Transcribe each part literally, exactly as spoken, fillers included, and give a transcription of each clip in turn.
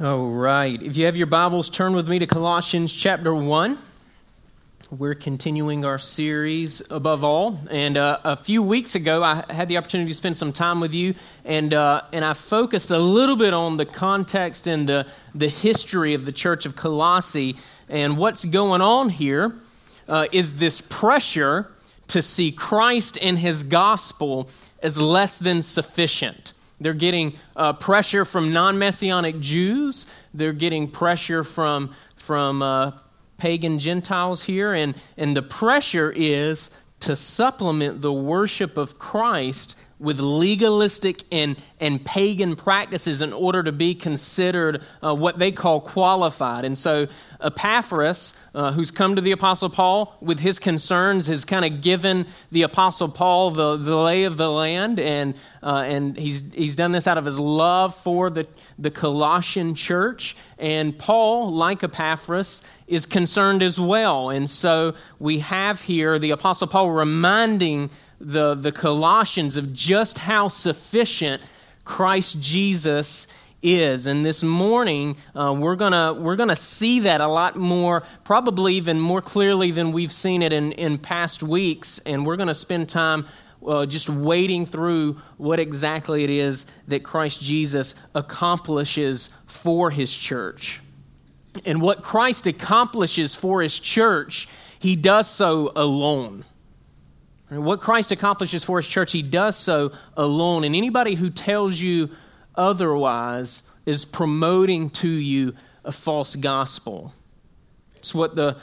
All right. If you have your Bibles, turn with me to Colossians chapter one. We're continuing our series, Above All. And uh, a few weeks ago, I had the opportunity to spend some time with you, and uh, and I focused a little bit on the context and the, the history of the Church of Colossae. And what's going on here uh, is this pressure to see Christ and his gospel as less than sufficient. They're getting uh, pressure from non-Messianic Jews. They're getting pressure from from uh, pagan Gentiles here. And, and the pressure is to supplement the worship of Christ with legalistic and, and pagan practices in order to be considered uh, what they call qualified. And so Epaphras, uh, who's come to the Apostle Paul with his concerns, has kind of given the Apostle Paul the, the lay of the land, and uh, and he's he's done this out of his love for the, the Colossian church. And Paul, like Epaphras, is concerned as well. And so we have here the Apostle Paul reminding The, the Colossians of just how sufficient Christ Jesus is. And this morning, uh, we're gonna we're gonna see that a lot more, probably even more clearly than we've seen it in, in past weeks. And we're gonna spend time uh, just wading through what exactly it is that Christ Jesus accomplishes for his church. And what Christ accomplishes for his church, he does so alone. What Christ accomplishes for his church, he does so alone. And anybody who tells you otherwise is promoting to you a false gospel. It's what the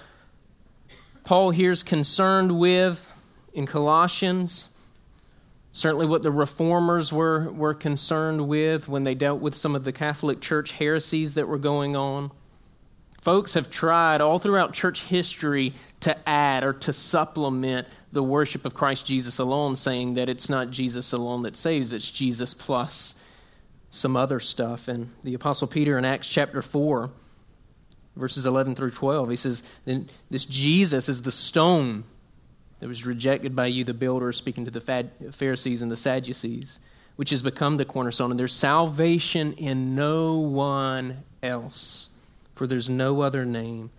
Paul here is concerned with in Colossians. Certainly what the Reformers were, were concerned with when they dealt with some of the Catholic Church heresies that were going on. Folks have tried all throughout church history to add or to supplement the worship of Christ Jesus alone, saying that it's not Jesus alone that saves, it's Jesus plus some other stuff. And the Apostle Peter in Acts chapter four, verses eleven through twelve, he says, this Jesus is the stone that was rejected by you, the builders, speaking to the Pharisees and the Sadducees, which has become the cornerstone, and there's salvation in no one else. For there's no other name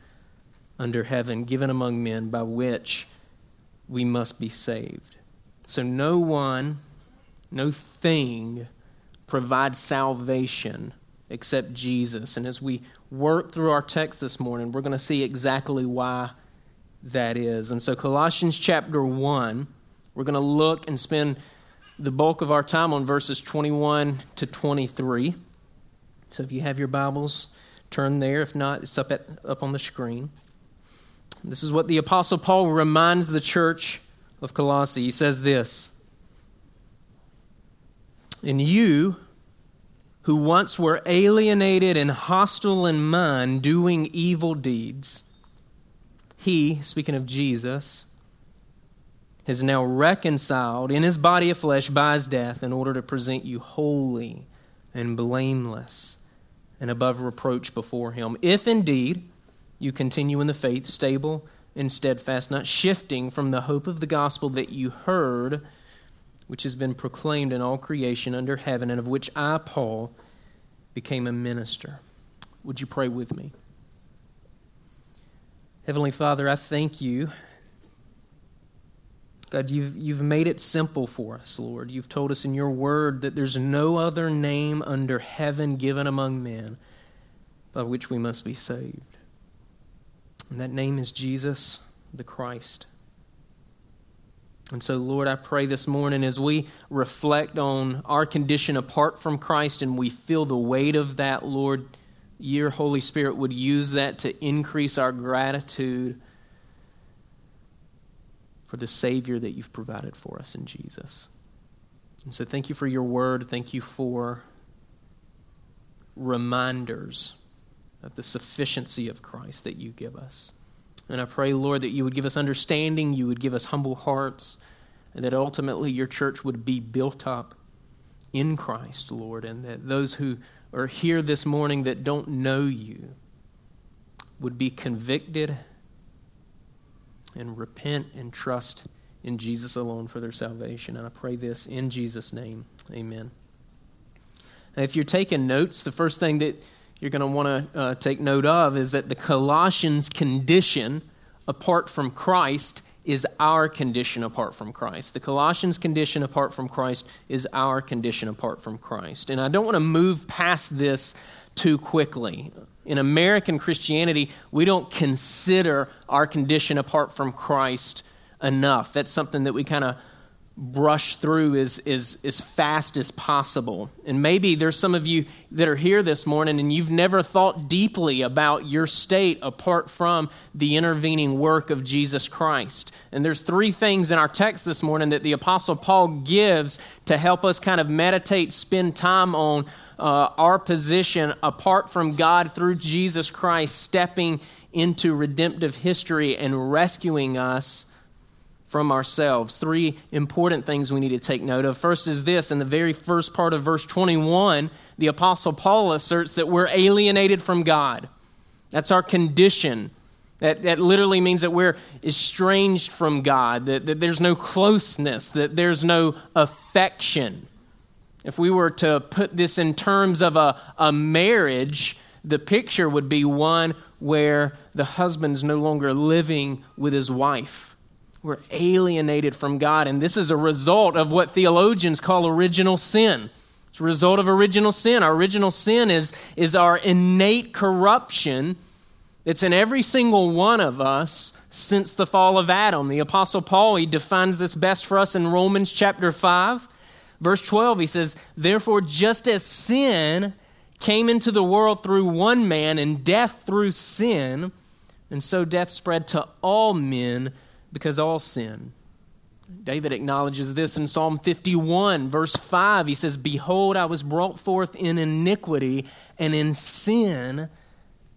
under heaven given among men by which we must be saved. So no one, no thing provides salvation except Jesus. And as we work through our text this morning, we're going to see exactly why that is. And so Colossians chapter one, we're going to look and spend the bulk of our time on verses twenty-one to twenty-three. So if you have your Bibles, turn there. If not, it's up, at, up on the screen. This is what the Apostle Paul reminds the church of Colossae. He says this, "And you, who once were alienated and hostile in mind, doing evil deeds, he," speaking of Jesus, "has now reconciled in his body of flesh by his death in order to present you holy and blameless and above reproach before him. If indeed you continue in the faith, stable and steadfast, not shifting from the hope of the gospel that you heard, which has been proclaimed in all creation under heaven, and of which I, Paul, became a minister." Would you pray with me? Heavenly Father, I thank you. God, you've, you've made it simple for us, Lord. You've told us in your word that there's no other name under heaven given among men by which we must be saved. And that name is Jesus the Christ. And so, Lord, I pray this morning as we reflect on our condition apart from Christ and we feel the weight of that, Lord, your Holy Spirit would use that to increase our gratitude for the Savior that you've provided for us in Jesus. And so thank you for your word. Thank you for reminders of the sufficiency of Christ that you give us. And I pray, Lord, that you would give us understanding, you would give us humble hearts, and that ultimately your church would be built up in Christ, Lord, and that those who are here this morning that don't know you would be convicted and repent and trust in Jesus alone for their salvation. And I pray this in Jesus' name. Amen. And if you're taking notes, the first thing that you're going to want to uh, take note of is that the Colossians' condition apart from Christ is our condition apart from Christ. The Colossians' condition apart from Christ is our condition apart from Christ. And I don't want to move past this too quickly. In American Christianity, we don't consider our condition apart from Christ enough. That's something that we kind of brush through as, as, as fast as possible. And maybe there's some of you that are here this morning and you've never thought deeply about your state apart from the intervening work of Jesus Christ. And there's three things in our text this morning that the Apostle Paul gives to help us kind of meditate, spend time on uh, our position apart from God through Jesus Christ stepping into redemptive history and rescuing us from ourselves. Three important things we need to take note of. First is this, in the very first part of verse twenty-one, the Apostle Paul asserts that we're alienated from God. That's our condition. That, that literally means that we're estranged from God, that, that there's no closeness, that there's no affection. If we were to put this in terms of a, a marriage, the picture would be one where the husband's no longer living with his wife. We're alienated from God, and this is a result of what theologians call original sin. It's a result of original sin. Our original sin is, is our innate corruption that's in every single one of us since the fall of Adam. The Apostle Paul, he defines this best for us in Romans chapter five, verse twelve. He says, "Therefore, just as sin came into the world through one man, and death through sin, and so death spread to all men, because all sin." David acknowledges this in Psalm fifty-one, verse five. He says, "Behold, I was brought forth in iniquity, and in sin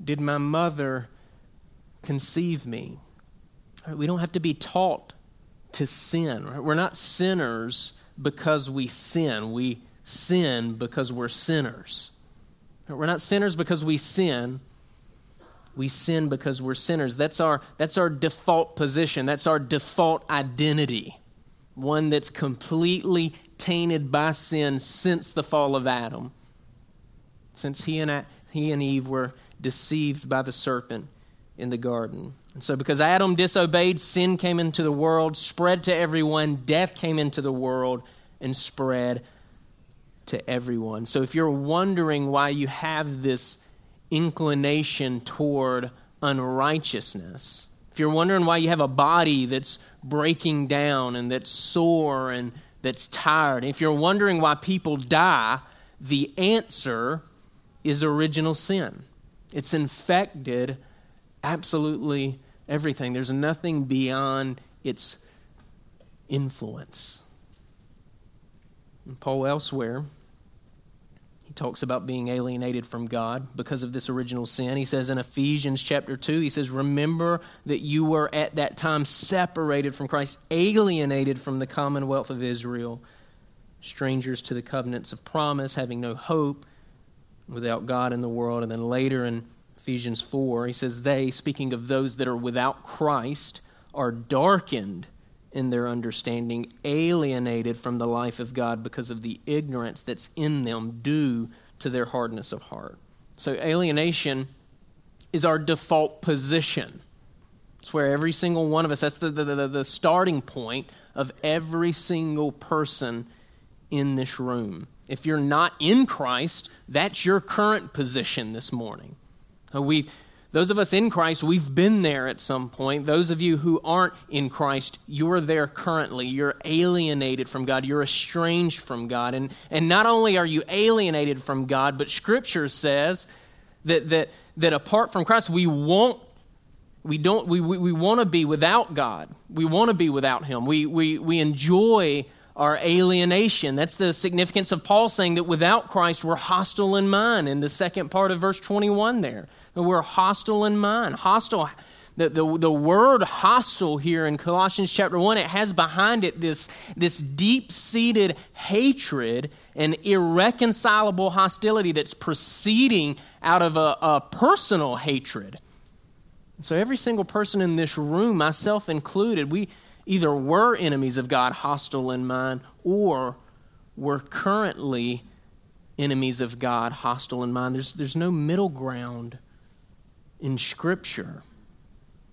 did my mother conceive me." Right, we don't have to be taught to sin. Right? We're not sinners because we sin. We sin because we're sinners. Right? We're not sinners because we sin. We sin because we're sinners. That's our, that's our default position. That's our default identity, one that's completely tainted by sin since the fall of Adam, since he and, I, he and Eve were deceived by the serpent in the garden. And so because Adam disobeyed, sin came into the world, spread to everyone, death came into the world, and spread to everyone. So if you're wondering why you have this inclination toward unrighteousness, if you're wondering why you have a body that's breaking down and that's sore and that's tired, if you're wondering why people die, the answer is original sin. It's infected absolutely everything. There's nothing beyond its influence. And Paul elsewhere, he talks about being alienated from God because of this original sin. He says in Ephesians chapter two, he says, "Remember that you were at that time separated from Christ, alienated from the commonwealth of Israel, strangers to the covenants of promise, having no hope, without God in the world." And then later in Ephesians four, he says, "They," speaking of those that are without Christ, "are darkened in their understanding, alienated from the life of God because of the ignorance that's in them due to their hardness of heart." So alienation is our default position. It's where every single one of us, that's the, the, the, the starting point of every single person in this room. If you're not in Christ, that's your current position this morning. We've Those of us in Christ, we've been there at some point. Those of you who aren't in Christ, you're there currently. You're alienated from God. You're estranged from God. And, and not only are you alienated from God, but Scripture says that that, that apart from Christ, we won't we don't we, we, we want to be without God. We want to be without Him. We we we enjoy our alienation. That's the significance of Paul saying that without Christ, we're hostile in mind in the second part of verse twenty-one there. We're hostile in mind. Hostile, the, the, the word hostile here in Colossians chapter one, it has behind it this, this deep-seated hatred and irreconcilable hostility that's proceeding out of a, a personal hatred. And so every single person in this room, myself included, we either were enemies of God, hostile in mind, or were currently enemies of God, hostile in mind. There's, there's no middle ground in Scripture.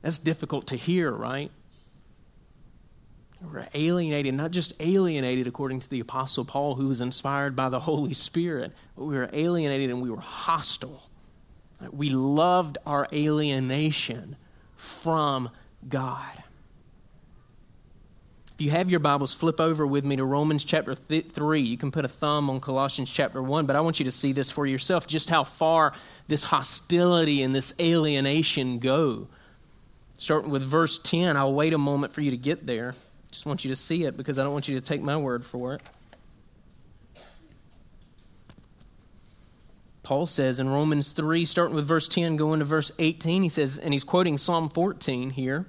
That's difficult to hear, right? We're alienated, not just alienated according to the Apostle Paul, who was inspired by the Holy Spirit, but we were alienated and we were hostile. We loved our alienation from God. If you have your Bibles, flip over with me to Romans chapter three. You can put a thumb on Colossians chapter one, but I want you to see this for yourself, just how far this hostility and this alienation go. Starting with verse ten, I'll wait a moment for you to get there. Just want you to see it because I don't want you to take my word for it. Paul says in Romans three, starting with verse ten, going to verse eighteen, he says, and he's quoting Psalm fourteen here,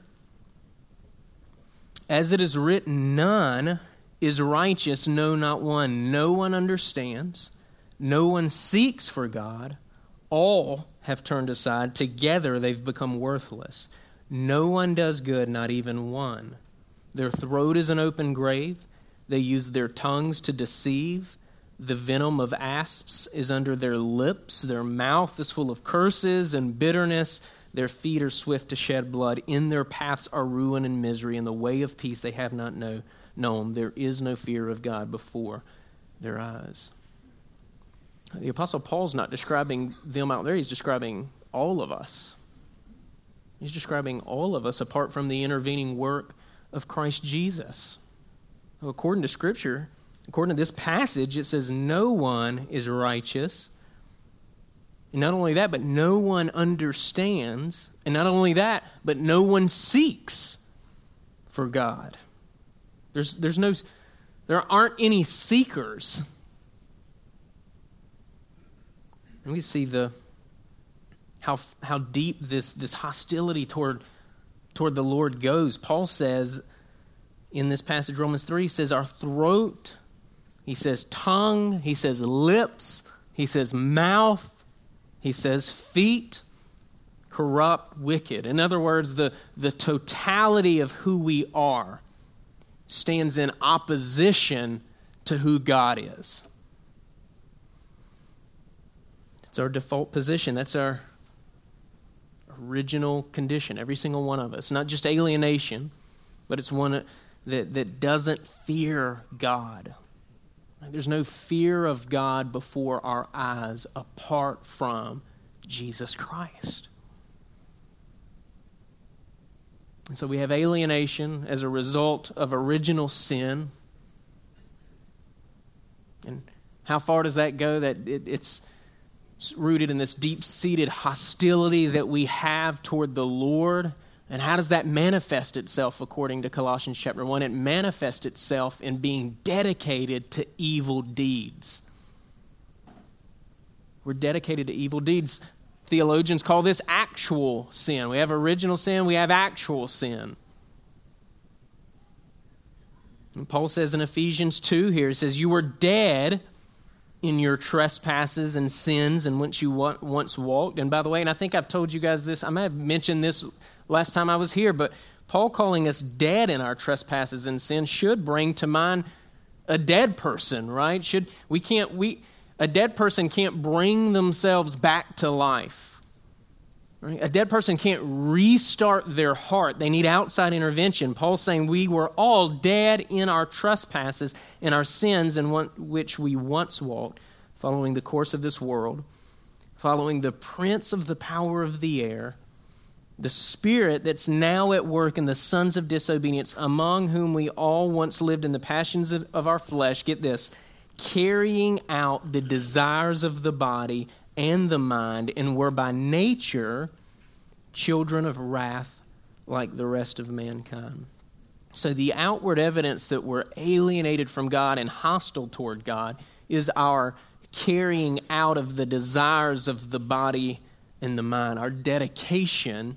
as it is written, none is righteous, no, not one. No one understands. No one seeks for God. All have turned aside. Together they've become worthless. No one does good, not even one. Their throat is an open grave. They use their tongues to deceive. The venom of asps is under their lips. Their mouth is full of curses and bitterness. Their feet are swift to shed blood. In their paths are ruin and misery. In the way of peace they have not know, known. There is no fear of God before their eyes. The Apostle Paul's not describing them out there. He's describing all of us. He's describing all of us apart from the intervening work of Christ Jesus. According to Scripture, according to this passage, it says no one is righteous. And not only that, but no one understands. And not only that, but no one seeks for God. There's, there's no, there aren't any seekers. And we see the how how deep this, this hostility toward, toward the Lord goes. Paul says in this passage, Romans three, he says our throat, he says tongue, he says lips, he says mouth, he says feet, corrupt, wicked. In other words, the, the totality of who we are stands in opposition to who God is. It's our default position. That's our original condition, every single one of us. Not just alienation, but it's one that, that doesn't fear God. There's no fear of God before our eyes apart from Jesus Christ. And so we have alienation as a result of original sin. And how far does that go? That it, it's It's rooted in this deep-seated hostility that we have toward the Lord. And how does that manifest itself according to Colossians chapter one? It manifests itself in being dedicated to evil deeds. We're dedicated to evil deeds. Theologians call this actual sin. We have original sin, we have actual sin. And Paul says in Ephesians two here, he says, you were dead in your trespasses and sins in which you once walked. And by the way, and I think I've told you guys this, I may have mentioned this last time I was here, but Paul calling us dead in our trespasses and sins should bring to mind a dead person, right? Should we can't we a dead person can't bring themselves back to life. Right? A dead person can't restart their heart. They need outside intervention. Paul's saying we were all dead in our trespasses and our sins in one, which we once walked, following the course of this world, following the prince of the power of the air, the spirit that's now at work in the sons of disobedience, among whom we all once lived in the passions of, of our flesh, get this, carrying out the desires of the body and the mind, and were by nature children of wrath like the rest of mankind. So the outward evidence that we're alienated from God and hostile toward God is our carrying out of the desires of the body and the mind, our dedication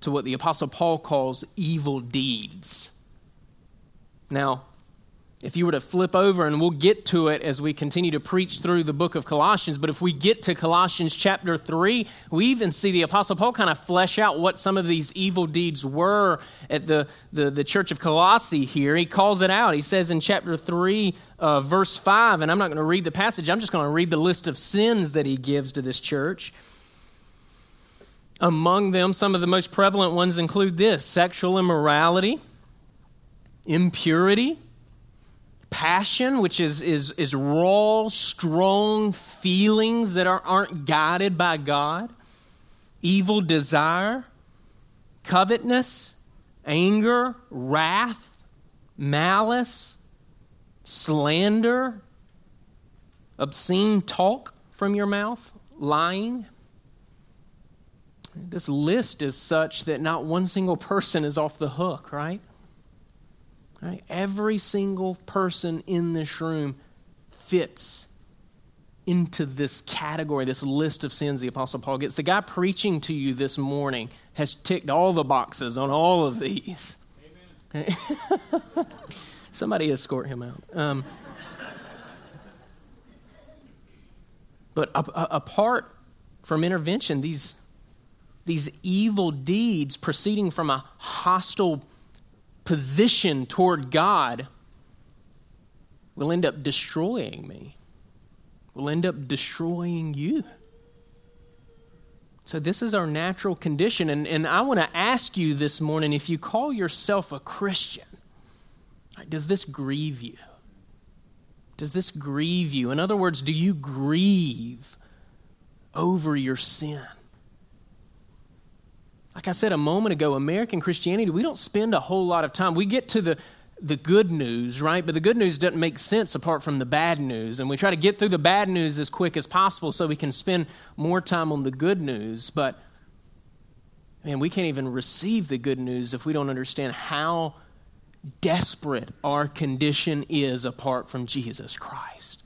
to what the Apostle Paul calls evil deeds. Now, If you were to flip over, and we'll get to it as we continue to preach through the book of Colossians, but if we get to Colossians chapter three, we even see the Apostle Paul kind of flesh out what some of these evil deeds were at the, the, the church of Colossae here. He calls it out. He says in chapter three, uh, verse five, and I'm not going to read the passage, I'm just going to read the list of sins that he gives to this church. Among them, some of the most prevalent ones include this: sexual immorality, impurity, passion, which is is is raw, strong feelings that are, aren't guided by God, evil desire, covetousness, anger, wrath, malice, slander, obscene talk from your mouth, lying. This list is such that not one single person is off the hook, right? Right? Every single person in this room fits into this category, this list of sins the Apostle Paul gets. The guy preaching to you this morning has ticked all the boxes on all of these. Amen. Somebody escort him out. Um, but a- a- apart from intervention, these, these evil deeds proceeding from a hostile position toward God will end up destroying me, will end up destroying you. So this is our natural condition. And, and I want to ask you this morning, if you call yourself a Christian, does this grieve you? Does this grieve you? In other words, do you grieve over your sin? Like I said a moment ago, American Christianity, we don't spend a whole lot of time. We get to the, the good news, right? But the good news doesn't make sense apart from the bad news. And we try to get through the bad news as quick as possible so we can spend more time on the good news. But, man, we can't even receive the good news if we don't understand how desperate our condition is apart from Jesus Christ.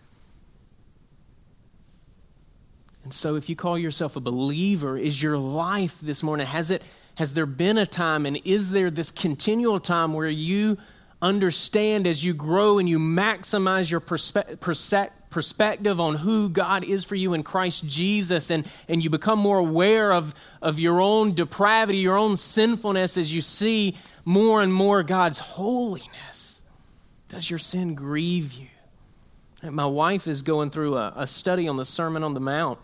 And so if you call yourself a believer, is your life this morning, has it, has there been a time, and is there this continual time where you understand as you grow and you maximize your perspe- perse- perspective on who God is for you in Christ Jesus, and, and you become more aware of, of your own depravity, your own sinfulness as you see more and more God's holiness? Does your sin grieve you? My wife is going through a, a study on the Sermon on the Mount,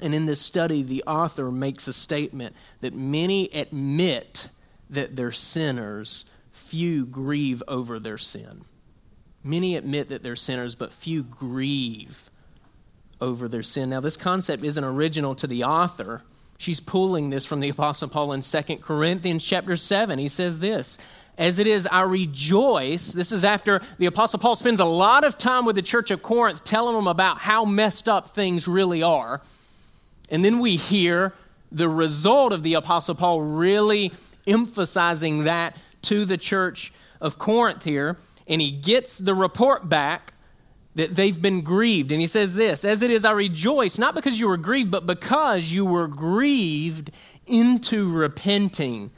and in this study, the author makes a statement that many admit that they're sinners, few grieve over their sin. Many admit that they're sinners, but few grieve over their sin. Now, this concept isn't original to the author. She's pulling this from the Apostle Paul in Second Corinthians chapter seven. He says this: "As it is, I rejoice." This is after the Apostle Paul spends a lot of time with the church of Corinth telling them about how messed up things really are. And then we hear the result of the Apostle Paul really emphasizing that to the church of Corinth here. And he gets the report back that they've been grieved. And he says this: "As it is, I rejoice, not because you were grieved, but because you were grieved into repenting.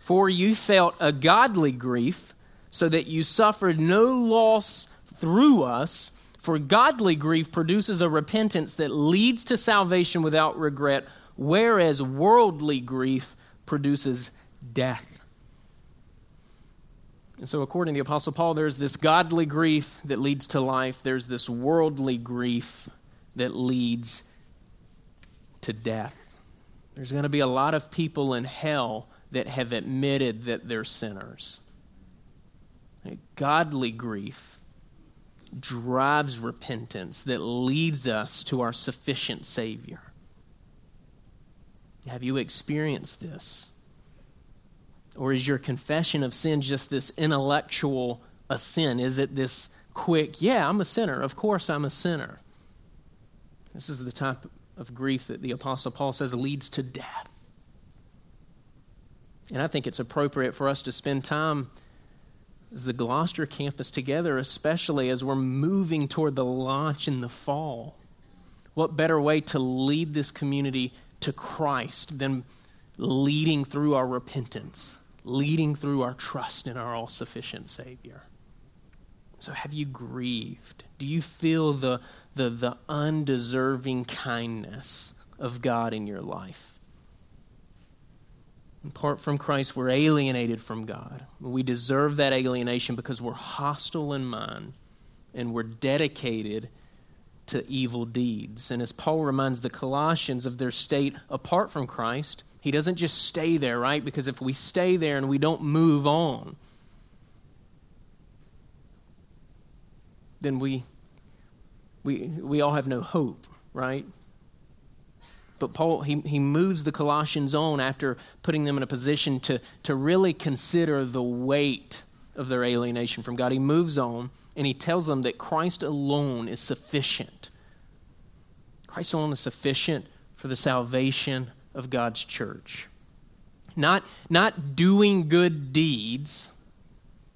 For you felt a godly grief, so that you suffered no loss through us. For godly grief produces a repentance that leads to salvation without regret, whereas worldly grief produces death." And so according to the Apostle Paul, there's this godly grief that leads to life. There's this worldly grief that leads to death. There's going to be a lot of people in hell that have admitted that they're sinners. Godly grief drives repentance that leads us to our sufficient Savior. Have you experienced this? Or is your confession of sin just this intellectual assent? Is it this quick, yeah, I'm a sinner, of course I'm a sinner? This is the type of grief that the Apostle Paul says leads to death. And I think it's appropriate for us to spend time as the Gloucester campus together, especially as we're moving toward the launch in the fall. What better way to lead this community to Christ than leading through our repentance, leading through our trust in our all-sufficient Savior? So have you grieved? Do you feel the, the, the undeserving kindness of God in your life? Apart from Christ, we're alienated from God. We deserve that alienation because we're hostile in mind and we're dedicated to evil deeds. And as Paul reminds the Colossians of their state apart from Christ, he doesn't just stay there, right? Because if we stay there and we don't move on, then we we we all have no hope, right? But Paul, he, he moves the Colossians on after putting them in a position to, to really consider the weight of their alienation from God. He moves on and he tells them that Christ alone is sufficient. Christ alone is sufficient for the salvation of God's church. Not, not doing good deeds,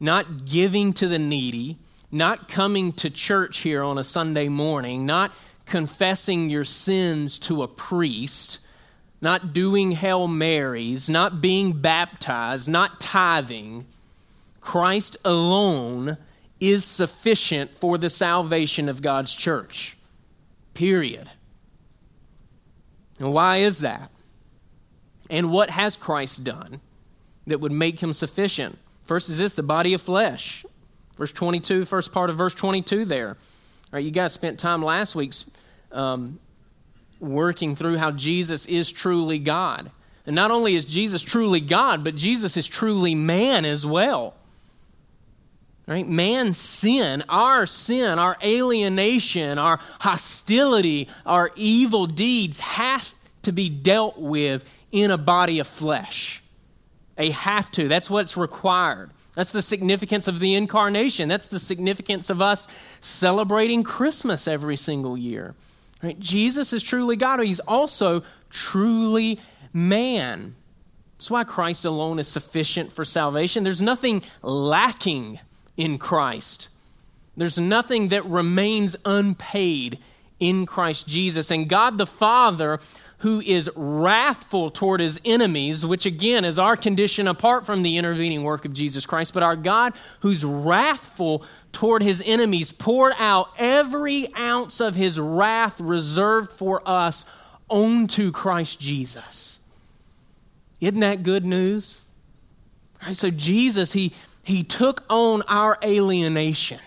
not giving to the needy, not coming to church here on a Sunday morning, not confessing your sins to a priest, not doing Hail Marys, not being baptized, not tithing. Christ alone is sufficient for the salvation of God's church. Period. And why is that? And what has Christ done that would make him sufficient? First is this, the body of flesh. Verse twenty-two, first part of verse twenty-two there. All right, you guys spent time last week um, working through how Jesus is truly God. And not only is Jesus truly God, but Jesus is truly man as well. All right, man's sin, our sin, our alienation, our hostility, our evil deeds have to be dealt with in a body of flesh. They have to. That's what's required. That's the significance of the incarnation. That's the significance of us celebrating Christmas every single year. Right? Jesus is truly God, but he's also truly man. That's why Christ alone is sufficient for salvation. There's nothing lacking in Christ. There's nothing that remains unpaid in Christ Jesus. And God the Father, who is wrathful toward his enemies, which again is our condition apart from the intervening work of Jesus Christ, but our God who's wrathful toward his enemies poured out every ounce of his wrath reserved for us onto Christ Jesus. Isn't that good news? All right, so Jesus, he, he took on our alienation.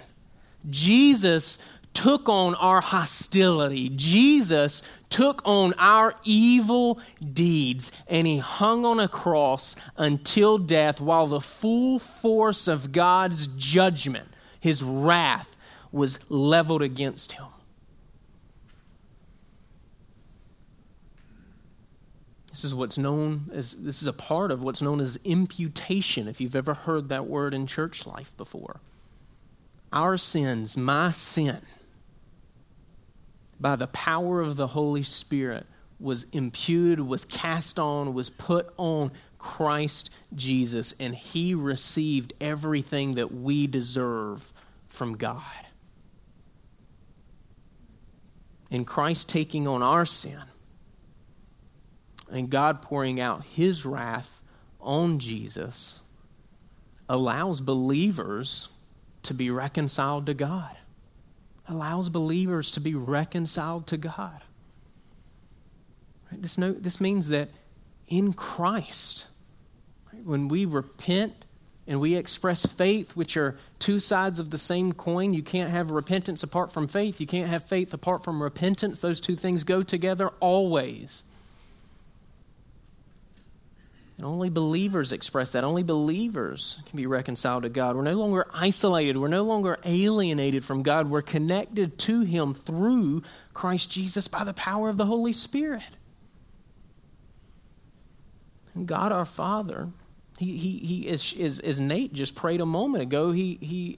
Jesus took on our hostility. Jesus took on our evil deeds, and he hung on a cross until death while the full force of God's judgment, his wrath, was leveled against him. This is what's known as, this is a part of what's known as imputation, if you've ever heard that word in church life before. Our sins, my sin, by the power of the Holy Spirit, was imputed, was cast on, was put on Christ Jesus, and he received everything that we deserve from God. In Christ taking on our sin, and God pouring out his wrath on Jesus, allows believers to be reconciled to God. Allows believers to be reconciled to God. Right? This, no, this means that in Christ, right, when we repent and we express faith, which are two sides of the same coin, you can't have repentance apart from faith. You can't have faith apart from repentance. Those two things go together always. And only believers express that. Only believers can be reconciled to God. We're no longer isolated. We're no longer alienated from God. We're connected to him through Christ Jesus by the power of the Holy Spirit. And God our Father, he, he, he is, is, as Nate just prayed a moment ago, he, he,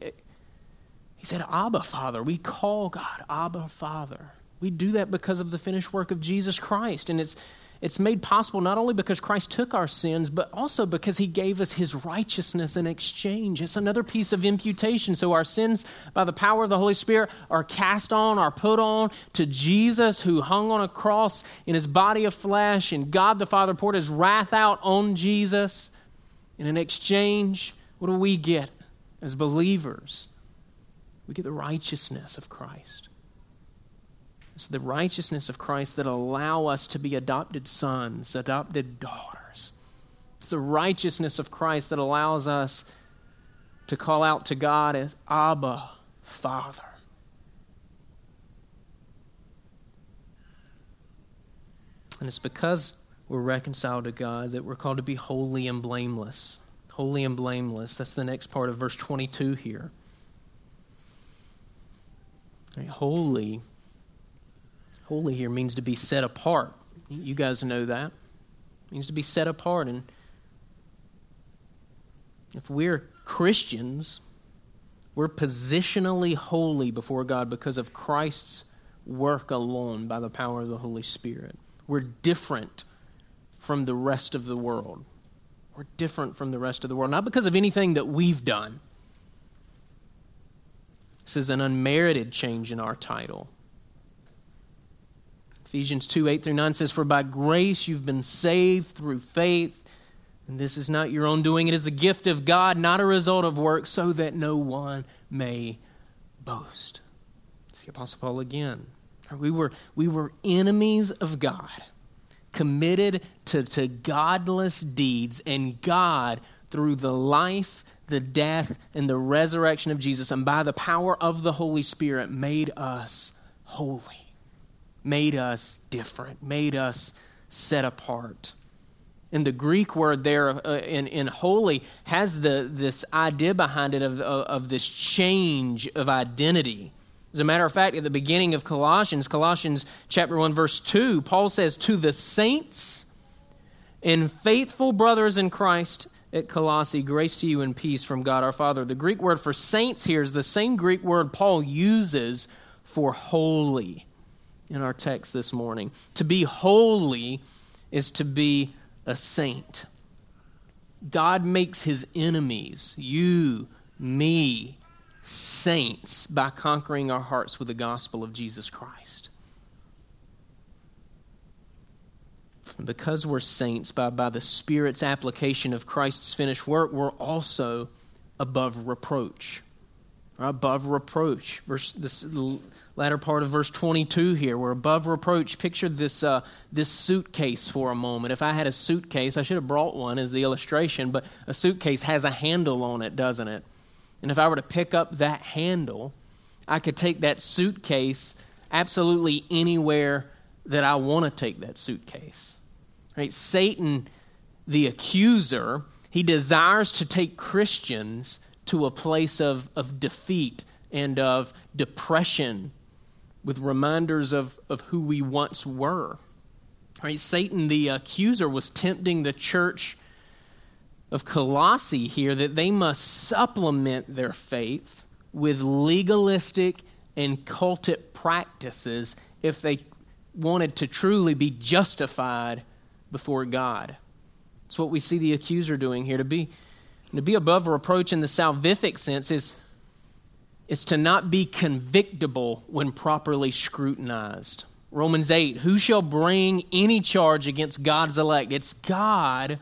he said, Abba, Father. We call God Abba, Father. We do that because of the finished work of Jesus Christ. And it's It's made possible not only because Christ took our sins, but also because he gave us his righteousness in exchange. It's another piece of imputation. So our sins, by the power of the Holy Spirit, are cast on, are put on to Jesus, who hung on a cross in his body of flesh, and God the Father poured his wrath out on Jesus. And in exchange, what do we get as believers? We get the righteousness of Christ. It's the righteousness of Christ that allow us to be adopted sons, adopted daughters. It's the righteousness of Christ that allows us to call out to God as Abba, Father. And it's because we're reconciled to God that we're called to be holy and blameless. Holy and blameless. That's the next part of verse twenty-two here. Right, holy. Holy here means to be set apart. You guys know that. It means to be set apart. And if we're Christians, we're positionally holy before God because of Christ's work alone by the power of the Holy Spirit. We're different from the rest of the world. We're different from the rest of the world, not because of anything that we've done. This is an unmerited change in our title. Ephesians two, eight through nine says, "For by grace you've been saved through faith, and this is not your own doing. It is the gift of God, not a result of works, so that no one may boast." It's the Apostle Paul again. We were, we were enemies of God, committed to, to godless deeds, and God, through the life, the death, and the resurrection of Jesus, and by the power of the Holy Spirit, made us holy. Made us different, made us set apart. And the Greek word there uh, in, in holy has the this idea behind it of, of, of this change of identity. As a matter of fact, at the beginning of Colossians, Colossians chapter one, verse two, Paul says, "To the saints and faithful brothers in Christ at Colossae, grace to you and peace from God our Father." The Greek word for saints here is the same Greek word Paul uses for holy in our text this morning. To be holy is to be a saint. God makes his enemies, you, me, saints by conquering our hearts with the gospel of Jesus Christ. And because we're saints by, by the Spirit's application of Christ's finished work, we're also above reproach. We're above reproach. Verse this latter part of verse twenty-two here, we're above reproach. Picture this uh, this suitcase for a moment. If I had a suitcase, I should have brought one as the illustration, but a suitcase has a handle on it, doesn't it? And if I were to pick up that handle, I could take that suitcase absolutely anywhere that I want to take that suitcase. Right? Satan, the accuser, he desires to take Christians to a place of, of defeat and of depression, with reminders of, of who we once were. Right? Satan, the accuser, was tempting the church of Colossae here that they must supplement their faith with legalistic and cultic practices if they wanted to truly be justified before God. That's what we see the accuser doing here. To be, to be above reproach in the salvific sense is It's to not be convictable when properly scrutinized. Romans eight, who shall bring any charge against God's elect? It's God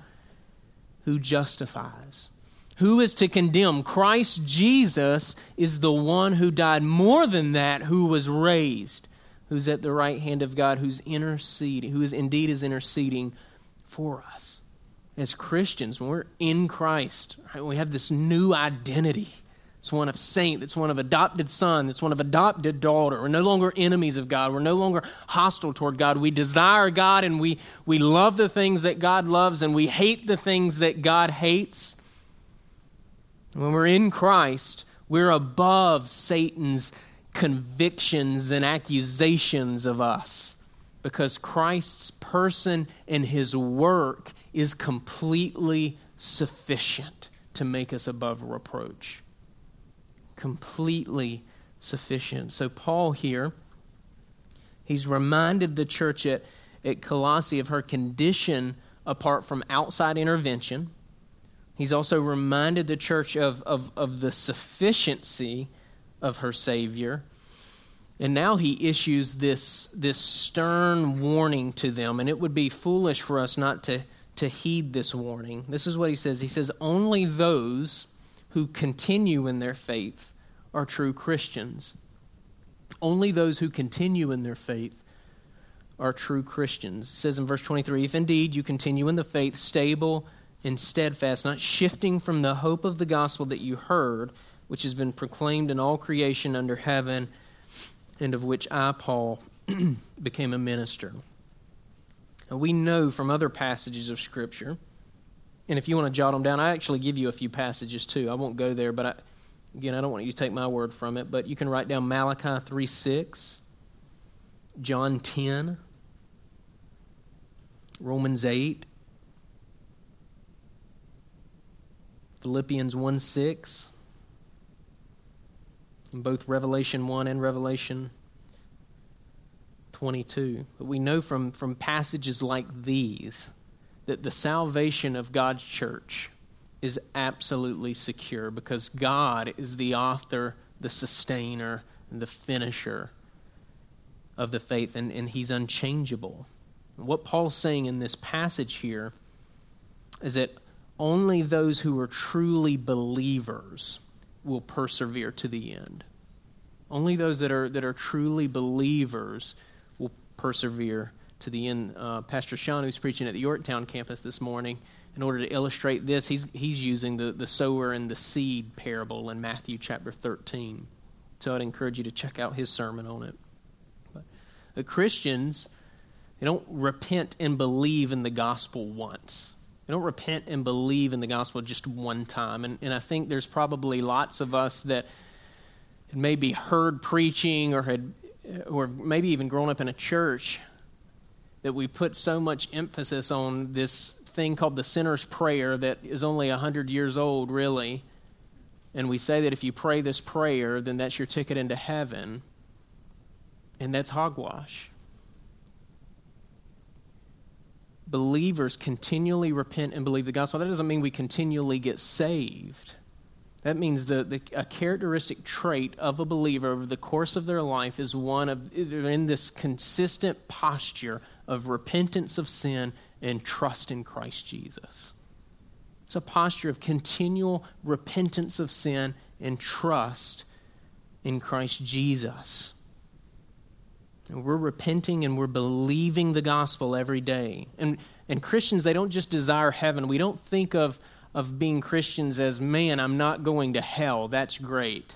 who justifies. Who is to condemn? Christ Jesus is the one who died, more than that, who was raised, who's at the right hand of God, who's interceding, who is indeed is interceding for us. As Christians, when we're in Christ, right, we have this new identity. It's one of saint, it's one of adopted son, it's one of adopted daughter. We're no longer enemies of God. We're no longer hostile toward God. We desire God, and we, we love the things that God loves, and we hate the things that God hates. When we're in Christ, we're above Satan's convictions and accusations of us, because Christ's person and his work is completely sufficient to make us above reproach. Completely sufficient. So Paul here, he's reminded the church at, at Colossae of her condition apart from outside intervention. He's also reminded the church of, of, of the sufficiency of her Savior. And now he issues this, this stern warning to them, and it would be foolish for us not to, to heed this warning. This is what he says. He says, only those who continue in their faith are true Christians. Only those who continue in their faith are true Christians. It says in verse twenty-three, if indeed you continue in the faith, stable and steadfast, not shifting from the hope of the gospel that you heard, which has been proclaimed in all creation under heaven, and of which I, Paul, became a minister. Now, we know from other passages of Scripture, and if you want to jot them down, I actually give you a few passages too. I won't go there, but I, again, I don't want you to take my word from it, but you can write down Malachi three six, John ten, Romans eight, Philippians one six, in both Revelation one and Revelation twenty-two. But we know from, from passages like these that the salvation of God's church is absolutely secure because God is the author, the sustainer, and the finisher of the faith, and, and he's unchangeable. And what Paul's saying in this passage here is that only those who are truly believers will persevere to the end. Only those that are that are truly believers will persevere to the end. Uh, Pastor Sean, who's preaching at the Yorktown campus this morning, in order to illustrate this, he's he's using the, the sower and the seed parable in Matthew chapter thirteen. So I'd encourage you to check out his sermon on it. But the Christians, they don't repent and believe in the gospel once. They don't repent and believe in the gospel just one time. And, and I think there's probably lots of us that had maybe heard preaching or had, or maybe even grown up in a church that we put so much emphasis on this thing called the sinner's prayer that is only one hundred years old, really. And we say that if you pray this prayer, then that's your ticket into heaven. And that's hogwash. Believers continually repent and believe the gospel. That doesn't mean we continually get saved. That means the, the a characteristic trait of a believer over the course of their life is one of in this consistent posture of repentance of sin and trust in Christ Jesus. It's a posture of continual repentance of sin and trust in Christ Jesus. And we're repenting and we're believing the gospel every day. And and Christians, they don't just desire heaven. We don't think of, of being Christians as, man, I'm not going to hell. That's great.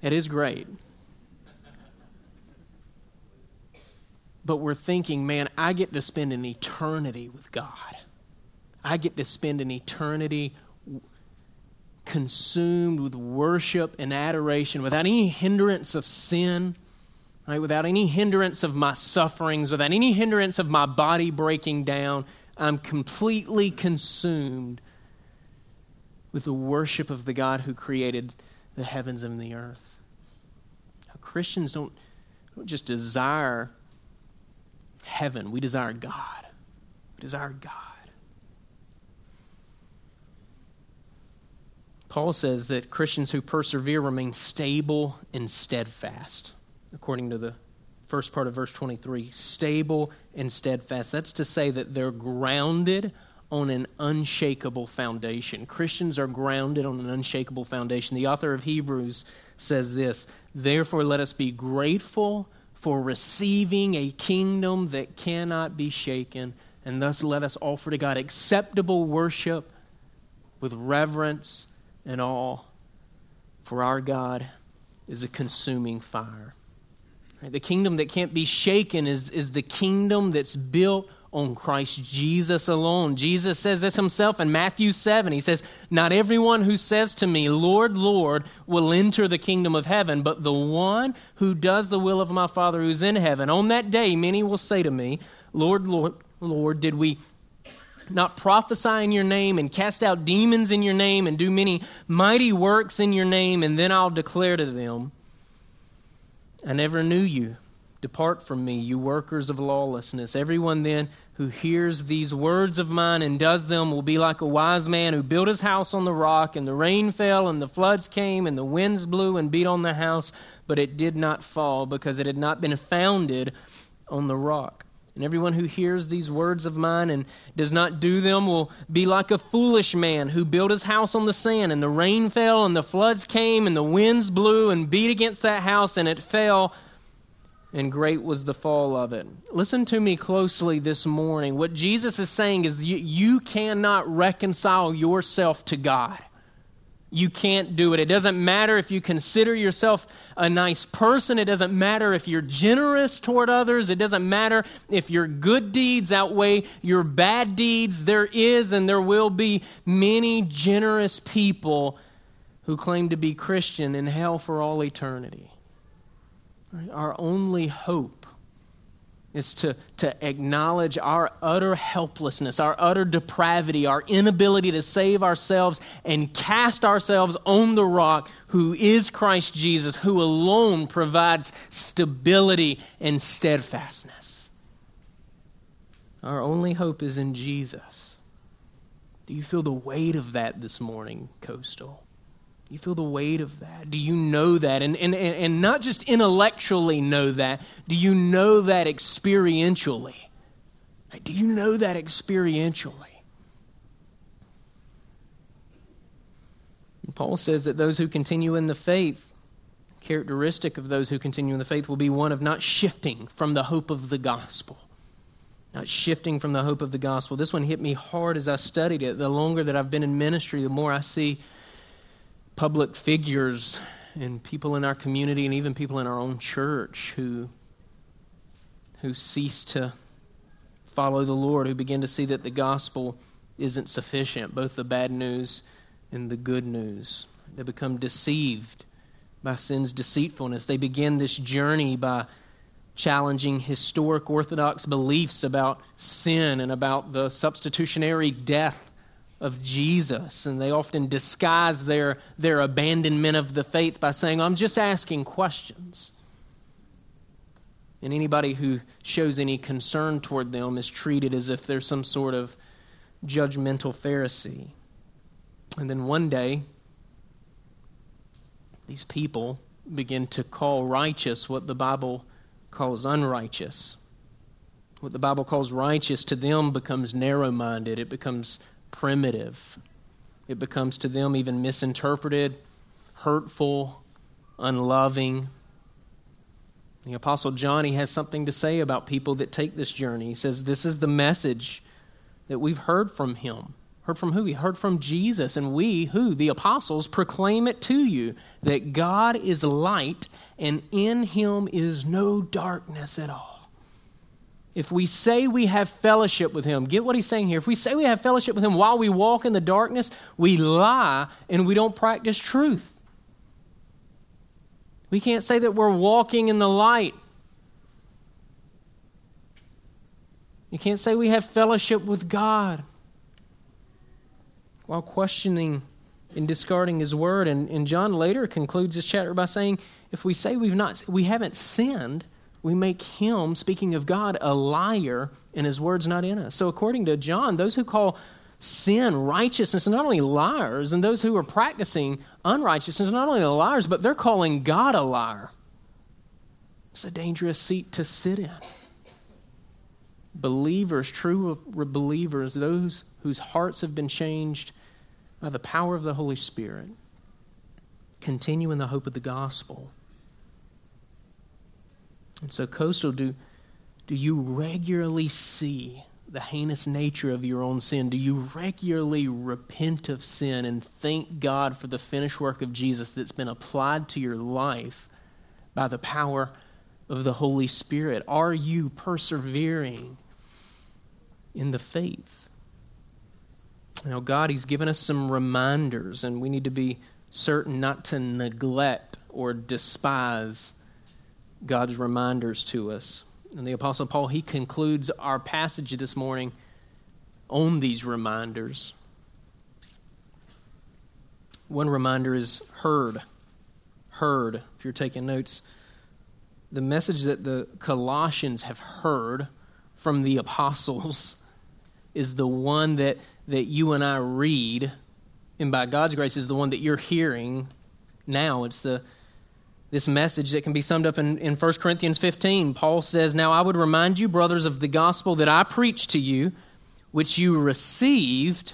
It is great. But we're thinking, man, I get to spend an eternity with God. I get to spend an eternity consumed with worship and adoration, without any hindrance of sin, right? Without any hindrance of my sufferings, without any hindrance of my body breaking down. I'm completely consumed with the worship of the God who created the heavens and the earth. Now, Christians don't, don't just desire heaven. We desire God. We desire God. Paul says that Christians who persevere remain stable and steadfast, according to the first part of verse twenty-three, stable and steadfast. That's to say that they're grounded on an unshakable foundation. Christians are grounded on an unshakable foundation. The author of Hebrews says this, therefore let us be grateful for receiving a kingdom that cannot be shaken, and thus let us offer to God acceptable worship with reverence and all, for our God is a consuming fire. The kingdom that can't be shaken is, is the kingdom that's built on Christ Jesus alone. Jesus says this himself in Matthew seven. He says, not everyone who says to me, Lord, Lord, will enter the kingdom of heaven, but the one who does the will of my Father who's in heaven. On that day, many will say to me, Lord, Lord, Lord, did we not prophesy in your name and cast out demons in your name and do many mighty works in your name? And then I'll declare to them, I never knew you. Depart from me, you workers of lawlessness. Everyone then who hears these words of mine and does them will be like a wise man who built his house on the rock, and the rain fell and the floods came and the winds blew and beat on the house, but it did not fall because it had not been founded on the rock. And everyone who hears these words of mine and does not do them will be like a foolish man who built his house on the sand, and the rain fell, and the floods came, and the winds blew and beat against that house, and it fell, and great was the fall of it. Listen to me closely this morning. What Jesus is saying is you, you cannot reconcile yourself to God. You can't do it. It doesn't matter if you consider yourself a nice person. It doesn't matter if you're generous toward others. It doesn't matter if your good deeds outweigh your bad deeds. There is and there will be many generous people who claim to be Christian in hell for all eternity. Our only hope is to, to acknowledge our utter helplessness, our utter depravity, our inability to save ourselves, and cast ourselves on the rock who is Christ Jesus, who alone provides stability and steadfastness. Our only hope is in Jesus. Do you feel the weight of that this morning, Coastal? Do you feel the weight of that? Do you know that? And, and, and not just intellectually know that. Do you know that experientially? Do you know that experientially? And Paul says that those who continue in the faith, characteristic of those who continue in the faith will be one of not shifting from the hope of the gospel. Not shifting from the hope of the gospel. This one hit me hard as I studied it. The longer that I've been in ministry, the more I see public figures and people in our community and even people in our own church who who cease to follow the Lord, who begin to see that the gospel isn't sufficient, both the bad news and the good news. They become deceived by sin's deceitfulness. They begin this journey by challenging historic Orthodox beliefs about sin and about the substitutionary death of Jesus, and they often disguise their their abandonment of the faith by saying, I'm just asking questions. And anybody who shows any concern toward them is treated as if they're some sort of judgmental Pharisee. And then one day, these people begin to call righteous what the Bible calls unrighteous. What the Bible calls righteous to them becomes narrow-minded. It becomes primitive. It becomes to them even misinterpreted, hurtful, unloving. The Apostle John, he has something to say about people that take this journey. He says, this is the message that we've heard from him. Heard from who? He heard from Jesus. And we, who? The apostles, proclaim it to you, that God is light and in him is no darkness at all. If we say we have fellowship with him, get what he's saying here. If we say we have fellowship with him while we walk in the darkness, we lie and we don't practice truth. We can't say that we're walking in the light. You can't say we have fellowship with God while questioning and discarding his word. And, and John later concludes his chapter by saying, if we say we've not, we haven't sinned, we make him, speaking of God, a liar, and his word's not in us. So according to John, those who call sin righteousness are not only liars, and those who are practicing unrighteousness are not only liars, but they're calling God a liar. It's a dangerous seat to sit in. Believers, true believers, those whose hearts have been changed by the power of the Holy Spirit, continue in the hope of the gospel. And so, Coastal, do, do you regularly see the heinous nature of your own sin? Do you regularly repent of sin and thank God for the finished work of Jesus that's been applied to your life by the power of the Holy Spirit? Are you persevering in the faith? Now, God, he's given us some reminders, and we need to be certain not to neglect or despise God's reminders to us. And the Apostle Paul, he concludes our passage this morning on these reminders. One reminder is heard. Heard, if you're taking notes. The message that the Colossians have heard from the apostles is the one that, that you and I read, and by God's grace is the one that you're hearing now. It's the This message that can be summed up in, in First Corinthians fifteen, Paul says, "Now I would remind you, brothers, of the gospel that I preached to you, which you received,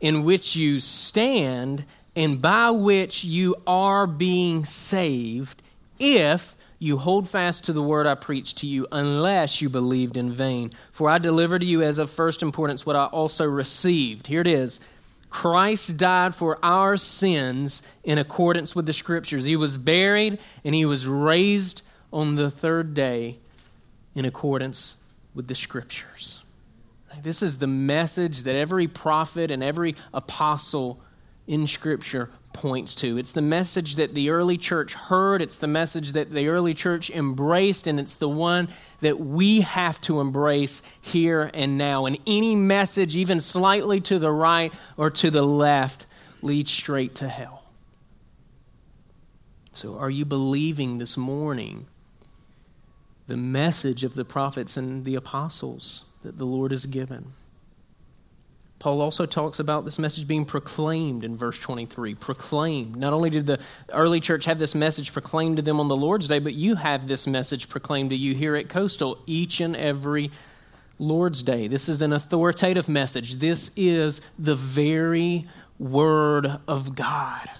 in which you stand, and by which you are being saved, if you hold fast to the word I preached to you, unless you believed in vain. For I delivered to you as of first importance what I also received." Here it is. Christ died for our sins in accordance with the Scriptures. He was buried and he was raised on the third day in accordance with the Scriptures. This is the message that every prophet and every apostle in Scripture points to. It's the message that the early church heard. It's the message that the early church embraced, and it's the one that we have to embrace here and now. And any message, even slightly to the right or to the left, leads straight to hell. So are you believing this morning the message of the prophets and the apostles that the Lord has given? Paul also talks about this message being proclaimed in verse twenty-three. Proclaimed. Not only did the early church have this message proclaimed to them on the Lord's Day, but you have this message proclaimed to you here at Coastal each and every Lord's Day. This is an authoritative message. This is the very Word of God.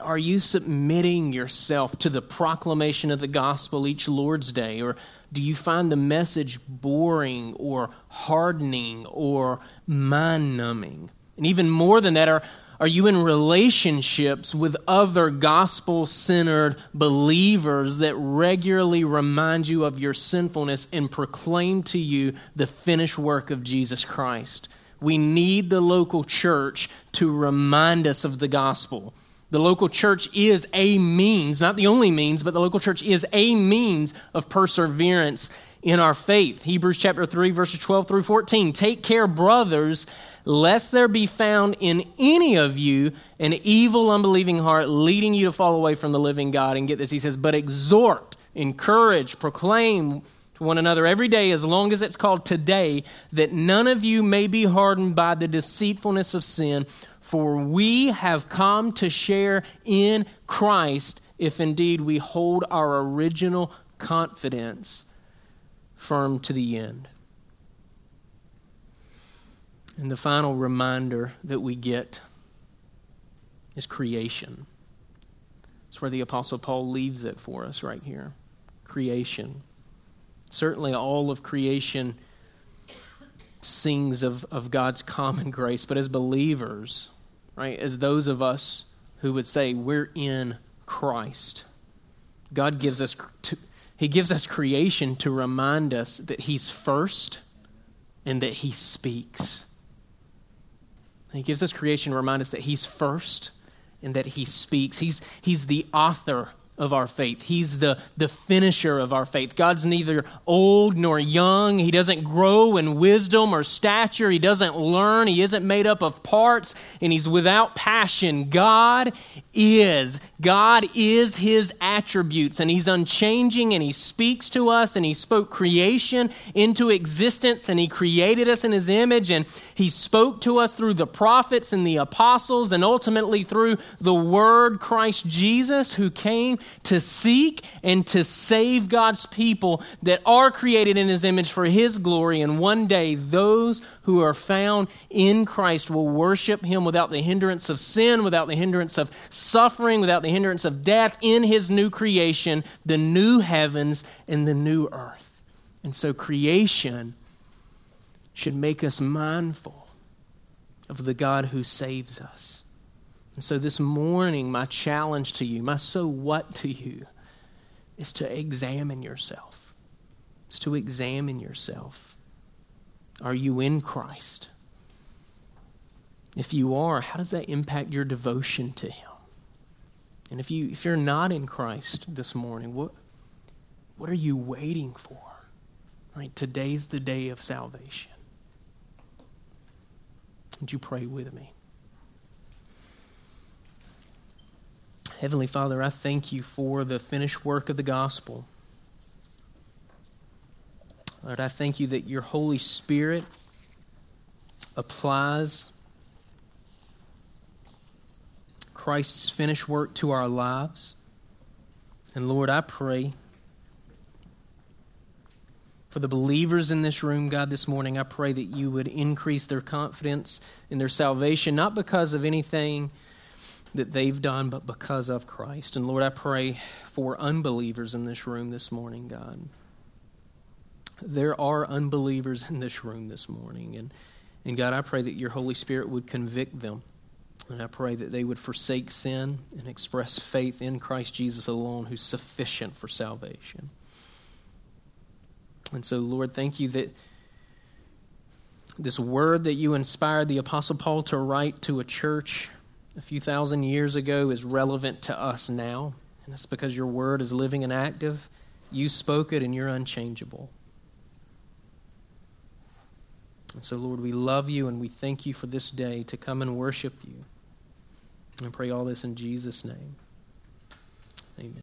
Are you submitting yourself to the proclamation of the gospel each Lord's Day? Or do you find the message boring or hardening or mind-numbing? And even more than that, are, are you in relationships with other gospel-centered believers that regularly remind you of your sinfulness and proclaim to you the finished work of Jesus Christ? We need the local church to remind us of the gospel. The local church is a means, not the only means, but the local church is a means of perseverance in our faith. Hebrews chapter three, verses twelve through fourteen. "Take care, brothers, lest there be found in any of you an evil, unbelieving heart leading you to fall away from the living God." And get this, he says, "But exhort, encourage, proclaim to one another every day, as long as it's called today, that none of you may be hardened by the deceitfulness of sin. For we have come to share in Christ, if indeed we hold our original confidence firm to the end." And the final reminder that we get is creation. That's where the Apostle Paul leaves it for us right here. Creation. Certainly all of creation sings of, of God's common grace, but as believers, right, as those of us who would say we're in Christ, God gives us, to, he gives us creation to remind us that he's first and that he speaks. He gives us creation to remind us that he's first and that he speaks. He's, he's the author of our faith. He's the, the finisher of our faith. God's neither old nor young. He doesn't grow in wisdom or stature. He doesn't learn. He isn't made up of parts, and he's without passion. God is. God is his attributes, and he's unchanging, and he speaks to us, and he spoke creation into existence, and he created us in his image, and he spoke to us through the prophets and the apostles, and ultimately through the Word, Christ Jesus, who came to seek and to save God's people that are created in his image for his glory. And one day those who are found in Christ will worship him without the hindrance of sin, without the hindrance of suffering, without the hindrance of death, in his new creation, the new heavens and the new earth. And so creation should make us mindful of the God who saves us. And so this morning, my challenge to you, my so what to you, is to examine yourself. It's to examine yourself. Are you in Christ? If you are, how does that impact your devotion to him? And if you, if you're not in Christ this morning, what, what are you waiting for? Right? Today's the day of salvation. Would you pray with me? Heavenly Father, I thank you for the finished work of the gospel. Lord, I thank you that your Holy Spirit applies Christ's finished work to our lives. And Lord, I pray for the believers in this room, God, this morning. I pray that you would increase their confidence in their salvation, not because of anything that they've done, but because of Christ. And Lord, I pray for unbelievers in this room this morning, God. There are unbelievers in this room this morning. And, and God, I pray that your Holy Spirit would convict them. And I pray that they would forsake sin and express faith in Christ Jesus alone, who's sufficient for salvation. And so, Lord, thank you that this word that you inspired the Apostle Paul to write to a church a few thousand years ago is relevant to us now. And it's because your word is living and active. You spoke it and you're unchangeable. And so, Lord, we love you and we thank you for this day to come and worship you. And I pray all this in Jesus' name. Amen.